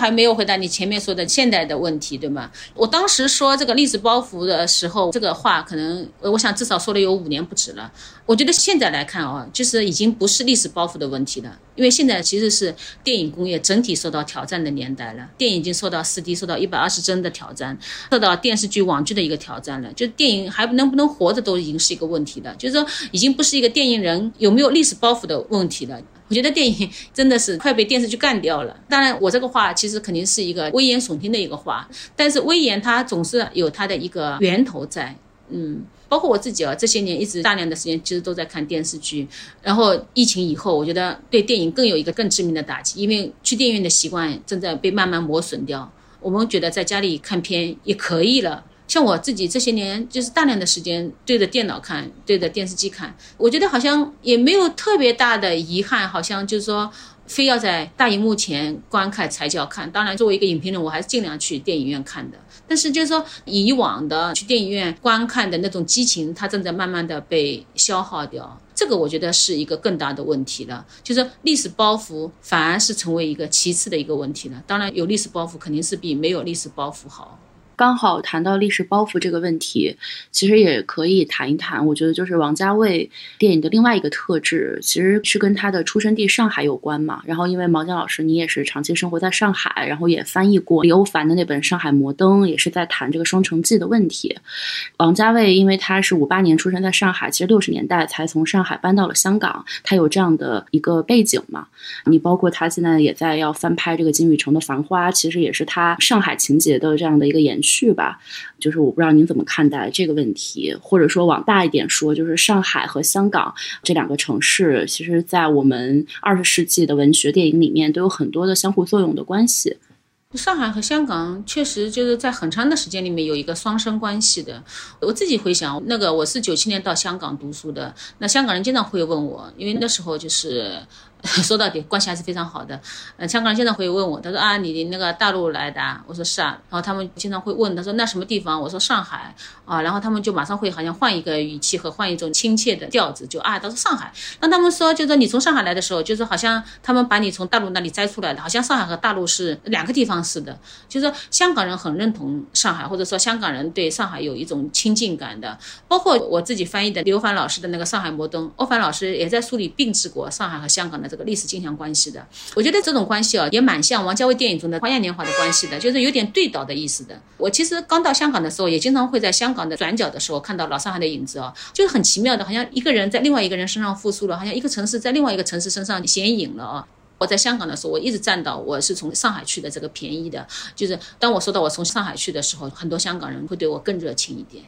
还没有回答你前面说的现代的问题，对吗？我当时说这个历史包袱的时候，这个话可能我想至少说了有5年不止了。我觉得现在来看啊，就是已经不是历史包袱的问题了，因为现在其实是电影工业整体受到挑战的年代了。电影已经受到4D、受到120帧的挑战，受到电视剧、网剧的一个挑战了。就是电影还能不能活着都已经是一个问题了，就是说已经不是一个电影人有没有历史包袱的问题了。我觉得电影真的是快被电视剧干掉了。当然我这个话其实肯定是一个危言耸听的一个话，但是危言它总是有它的一个源头在。包括我自己这些年一直大量的时间其实都在看电视剧，然后疫情以后我觉得对电影更有一个更致命的打击，因为去电影院的习惯正在被慢慢磨损掉。我们觉得在家里看片也可以了，像我自己这些年就是大量的时间对着电脑看，对着电视机看，我觉得好像也没有特别大的遗憾，好像就是说非要在大荧幕前观看才叫看。当然作为一个影评人，我还是尽量去电影院看的，但是就是说以往的去电影院观看的那种激情，它正在慢慢的被消耗掉。这个我觉得是一个更大的问题了，就是历史包袱反而是成为一个其次的一个问题了。当然有历史包袱肯定是比没有历史包袱好。刚好谈到历史包袱这个问题，其实也可以谈一谈。我觉得就是王家卫电影的另外一个特质，其实是跟他的出生地上海有关嘛。然后因为毛尖老师你也是长期生活在上海，然后也翻译过李欧梵的那本《上海摩登》，也是在谈这个双城记的问题。王家卫因为他是58年出生在上海，其实60年代才从上海搬到了香港，他有这样的一个背景嘛。你包括他现在也在要翻拍这个金宇澄的《繁花》，其实也是他上海情节的这样的一个延续吧。就是我不知道您怎么看待这个问题，或者说往大一点说，就是上海和香港这两个城市，其实在我们20世纪的文学电影里面都有很多的相互作用的关系。上海和香港确实就是在很长的时间里面有一个双生关系的。我自己回想，那个我是97年到香港读书的，那香港人经常会问我，因为那时候就是说到底关系还是非常好的。香港人经常会问我，他说啊，你那个大陆来的啊？我说是啊。然后他们经常会问，他说那什么地方？我说上海啊。然后他们就马上会好像换一个语气和换一种亲切的调子，就啊，他说上海。那他们说就是你从上海来的时候，就是好像他们把你从大陆那里摘出来的，好像上海和大陆是两个地方似的。就是香港人很认同上海，或者说香港人对上海有一种亲近感的。包括我自己翻译的李欧梵老师的那个《上海摩登》，欧梵老师也在书里并置过上海和香港的这个历史镜像关系的。我觉得这种关系啊，也蛮像王家卫电影中的《花样年华》的关系的，就是有点对倒的意思的。我其实刚到香港的时候，也经常会在香港的转角的时候看到老上海的影子啊，就是很奇妙的，好像一个人在另外一个人身上复苏了，好像一个城市在另外一个城市身上显影了啊。我在香港的时候，我一直站到我是从上海去的这个便宜的，就是当我说到我从上海去的时候，很多香港人会对我更热情一点。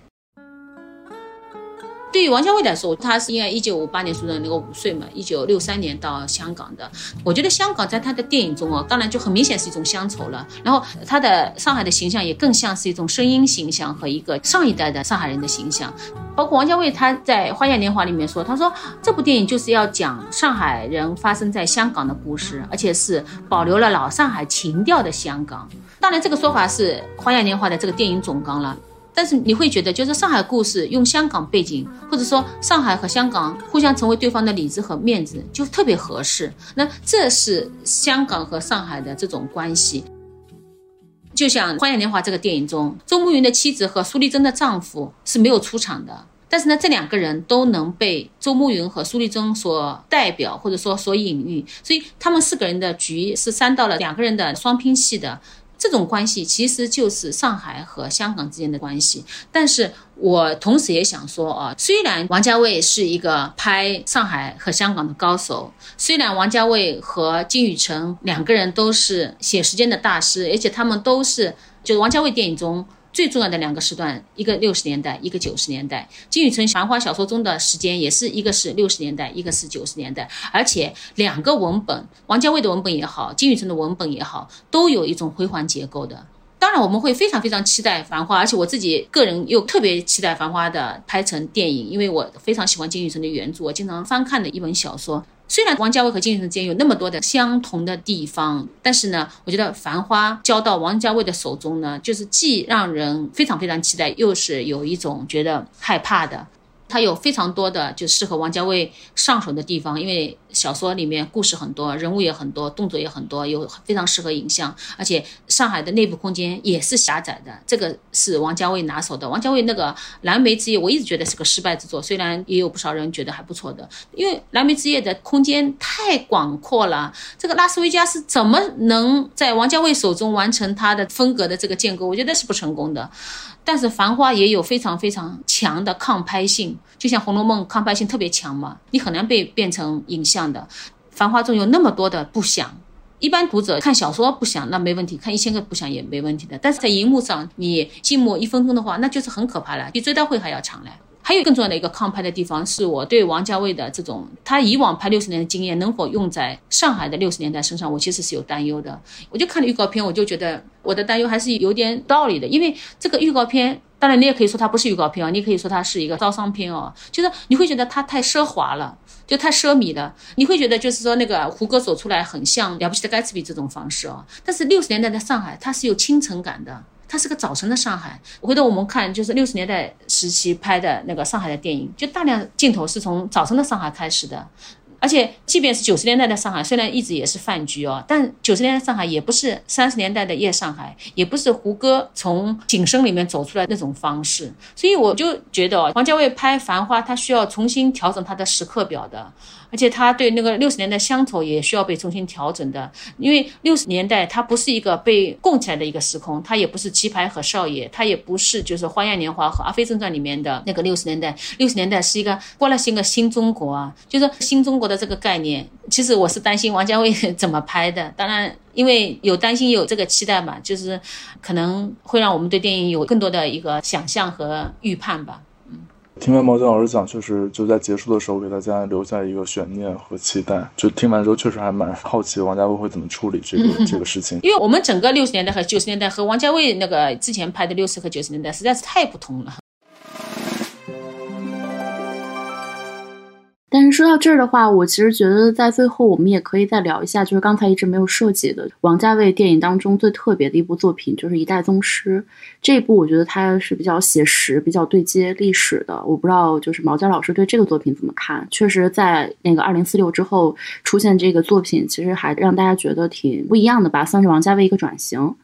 对于王家卫来说，他是应该1958年出生，那个5岁嘛，1963年到香港的。我觉得香港在他的电影中哦，当然就很明显是一种乡愁了。然后他的上海的形象也更像是一种声音形象和一个上一代的上海人的形象。包括王家卫他在《花样年华》里面说，他说这部电影就是要讲上海人发生在香港的故事，而且是保留了老上海情调的香港。当然，这个说法是《花样年华》的这个电影总纲了。但是你会觉得，就是上海故事用香港背景，或者说上海和香港互相成为对方的里子和面子，就特别合适。那这是香港和上海的这种关系。就像《花样年华》这个电影中，周慕云的妻子和苏丽珍的丈夫是没有出场的，但是呢，这两个人都能被周慕云和苏丽珍所代表，或者说所隐喻，所以他们4个人的局是删到了2个人的双拼戏的。这种关系其实就是上海和香港之间的关系。但是我同时也想说啊，虽然王家卫是一个拍上海和香港的高手，虽然王家卫和金宇澄2个人都是写时间的大师，而且他们都是就是王家卫电影中最重要的2个时段，一个60年代，一个90年代。金宇澄繁花小说中的时间也是一个是60年代，一个是90年代，而且2个文本，王家卫的文本也好，金宇澄的文本也好，都有一种回环结构的。当然我们会非常非常期待繁花，而且我自己个人又特别期待繁花的拍成电影，因为我非常喜欢金宇澄的原著，我经常翻看的一本小说。虽然王家卫和金宇澄之间有那么多的相同的地方，但是呢，我觉得繁花交到王家卫的手中呢，就是既让人非常非常期待，又是有一种觉得害怕的。他有非常多的就适合王家卫上手的地方，因为小说里面故事很多，人物也很多，动作也很多，有非常适合影像，而且上海的内部空间也是狭窄的，这个是王家卫拿手的。王家卫那个《蓝莓之夜》，我一直觉得是个失败之作，虽然也有不少人觉得还不错的，因为《蓝莓之夜》的空间太广阔了。这个拉斯维加斯怎么能在王家卫手中完成他的风格的这个建构？我觉得是不成功的。但是繁花也有非常非常强的抗拍性，就像《红楼梦》抗拍性特别强嘛，你很难被变成影像的。繁花中有那么多的不想，一般读者看小说不想那没问题，看1000个不想也没问题的，但是在荧幕上你静默1分钟的话，那就是很可怕了，比追悼会还要长了。还有更重要的一个抗拍的地方，是我对王家卫的这种他以往拍60年代的经验能否用在上海的60年代身上，我其实是有担忧的。我就看了预告片，我就觉得我的担忧还是有点道理的，因为这个预告片，当然你也可以说它不是预告片啊，你可以说它是一个招商片哦，就是你会觉得它太奢华了，就太奢靡了，你会觉得就是说那个胡歌走出来很像了不起的盖茨比这种方式哦。但是60年代的上海它是有清晨感的，它是个早晨的上海。回头我们看就是60年代时期拍的那个上海的电影，就大量镜头是从早晨的上海开始的，而且即便是90年代的上海，虽然一直也是饭局哦，但90年代上海也不是30年代的夜上海，也不是胡歌从景深里面走出来那种方式。所以我就觉得王家卫拍《繁花》他需要重新调整他的时刻表的，而且他对那个60年代乡愁也需要被重新调整的，因为60年代它不是一个被供起来的一个时空，它也不是棋牌和少爷，它也不是就是花样年华和阿飞正传里面的那个60年代。60年代是一个过了新的新中国啊，就是新中国的这个概念，其实我是担心王家卫怎么拍的，当然因为有担心也有这个期待吧，就是可能会让我们对电影有更多的一个想象和预判吧。听完毛尖老师讲，确实就在结束的时候给大家留下一个悬念和期待，就听完之后确实还蛮好奇王家卫会怎么处理这个事情。因为我们整个60年代和90年代和王家卫那个之前拍的60和90年代实在是太不同了。但是说到这儿的话，我其实觉得在最后我们也可以再聊一下，就是刚才一直没有涉及的王家卫电影当中最特别的一部作品，就是《一代宗师》。这一部我觉得它是比较写实，比较对接历史的。我不知道就是毛尖老师对这个作品怎么看，确实在那个2046之后出现这个作品，其实还让大家觉得挺不一样的吧，算是王家卫一个转型。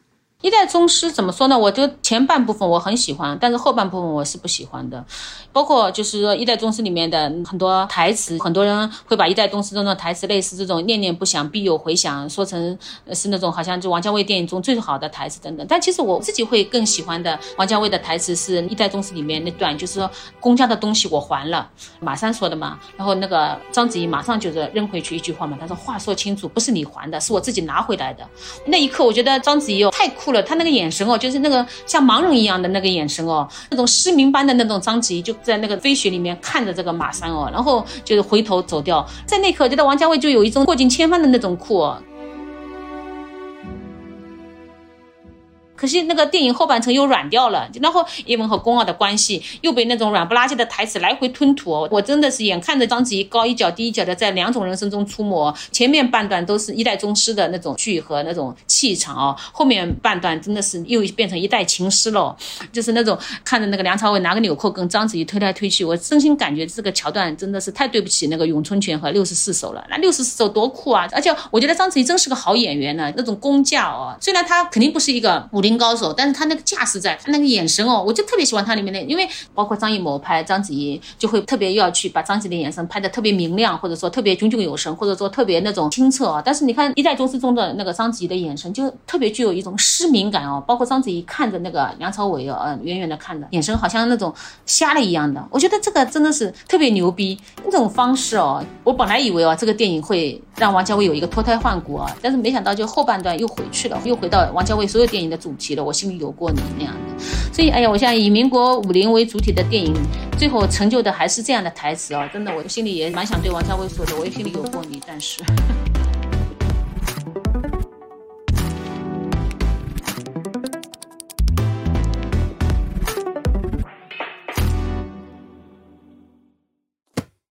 一代宗师怎么说呢，我就前半部分我很喜欢，但是后半部分我是不喜欢的，包括就是一代宗师里面的很多台词，很多人会把一代宗师中的台词类似这种念念不想必有回响说成是那种好像就王家卫电影中最好的台词等等，但其实我自己会更喜欢的王家卫的台词是一代宗师里面那段，就是说公家的东西我还了，马三说的嘛，然后那个章子怡马上就是扔回去一句话嘛，他说话说清楚，不是你还的，是我自己拿回来的。那一刻我觉得章子怡太酷，他那个眼神哦，就是那个像盲人一样的那个眼神哦，那种失明般的那种章子怡就在那个飞雪里面看着这个马三哦，然后就是回头走掉，在那刻我觉得王家卫就有一种过尽千帆的那种酷哦。可惜那个电影后半程又软掉了，然后叶问和宫二的关系又被那种软不拉几的台词来回吞吐哦。我真的是眼看着章子怡高一脚低一脚的在两种人生中出没，前面半段都是一代宗师的那种剧和那种气场哦，后面半段真的是又变成一代情师了，就是那种看着那个梁朝伟拿个纽扣跟章子怡推来推去，我真心感觉这个桥段真的是太对不起那个咏春拳和64手了。那64手多酷啊，而且我觉得章子怡真是个好演员呢，那种功架哦，虽然他肯定不是一个武林高手，但是他那个架势在，他那个眼神哦，我就特别喜欢他里面的，因为包括张艺谋拍章子怡就会特别要去把章子怡的眼神拍得特别明亮，或者说特别炯炯有神，或者说特别那种清澈啊。但是你看一代宗师中的那个章子怡的眼神就特别具有一种失明感哦，包括章子怡看着那个梁朝伟远远的看着，眼神好像那种瞎了一样的，我觉得这个真的是特别牛逼那种方式哦。我本来以为哦这个电影会让王家卫有一个脱胎换骨啊，但是没想到就后半段又回去了，又回到王家卫所有电影的主题了，我心里有过你那样的。所以哎呀，我想以民国50为主体的电影最后成就的还是这样的台词啊，真的我心里也蛮想对王家卫说的，我也心里有过你，但是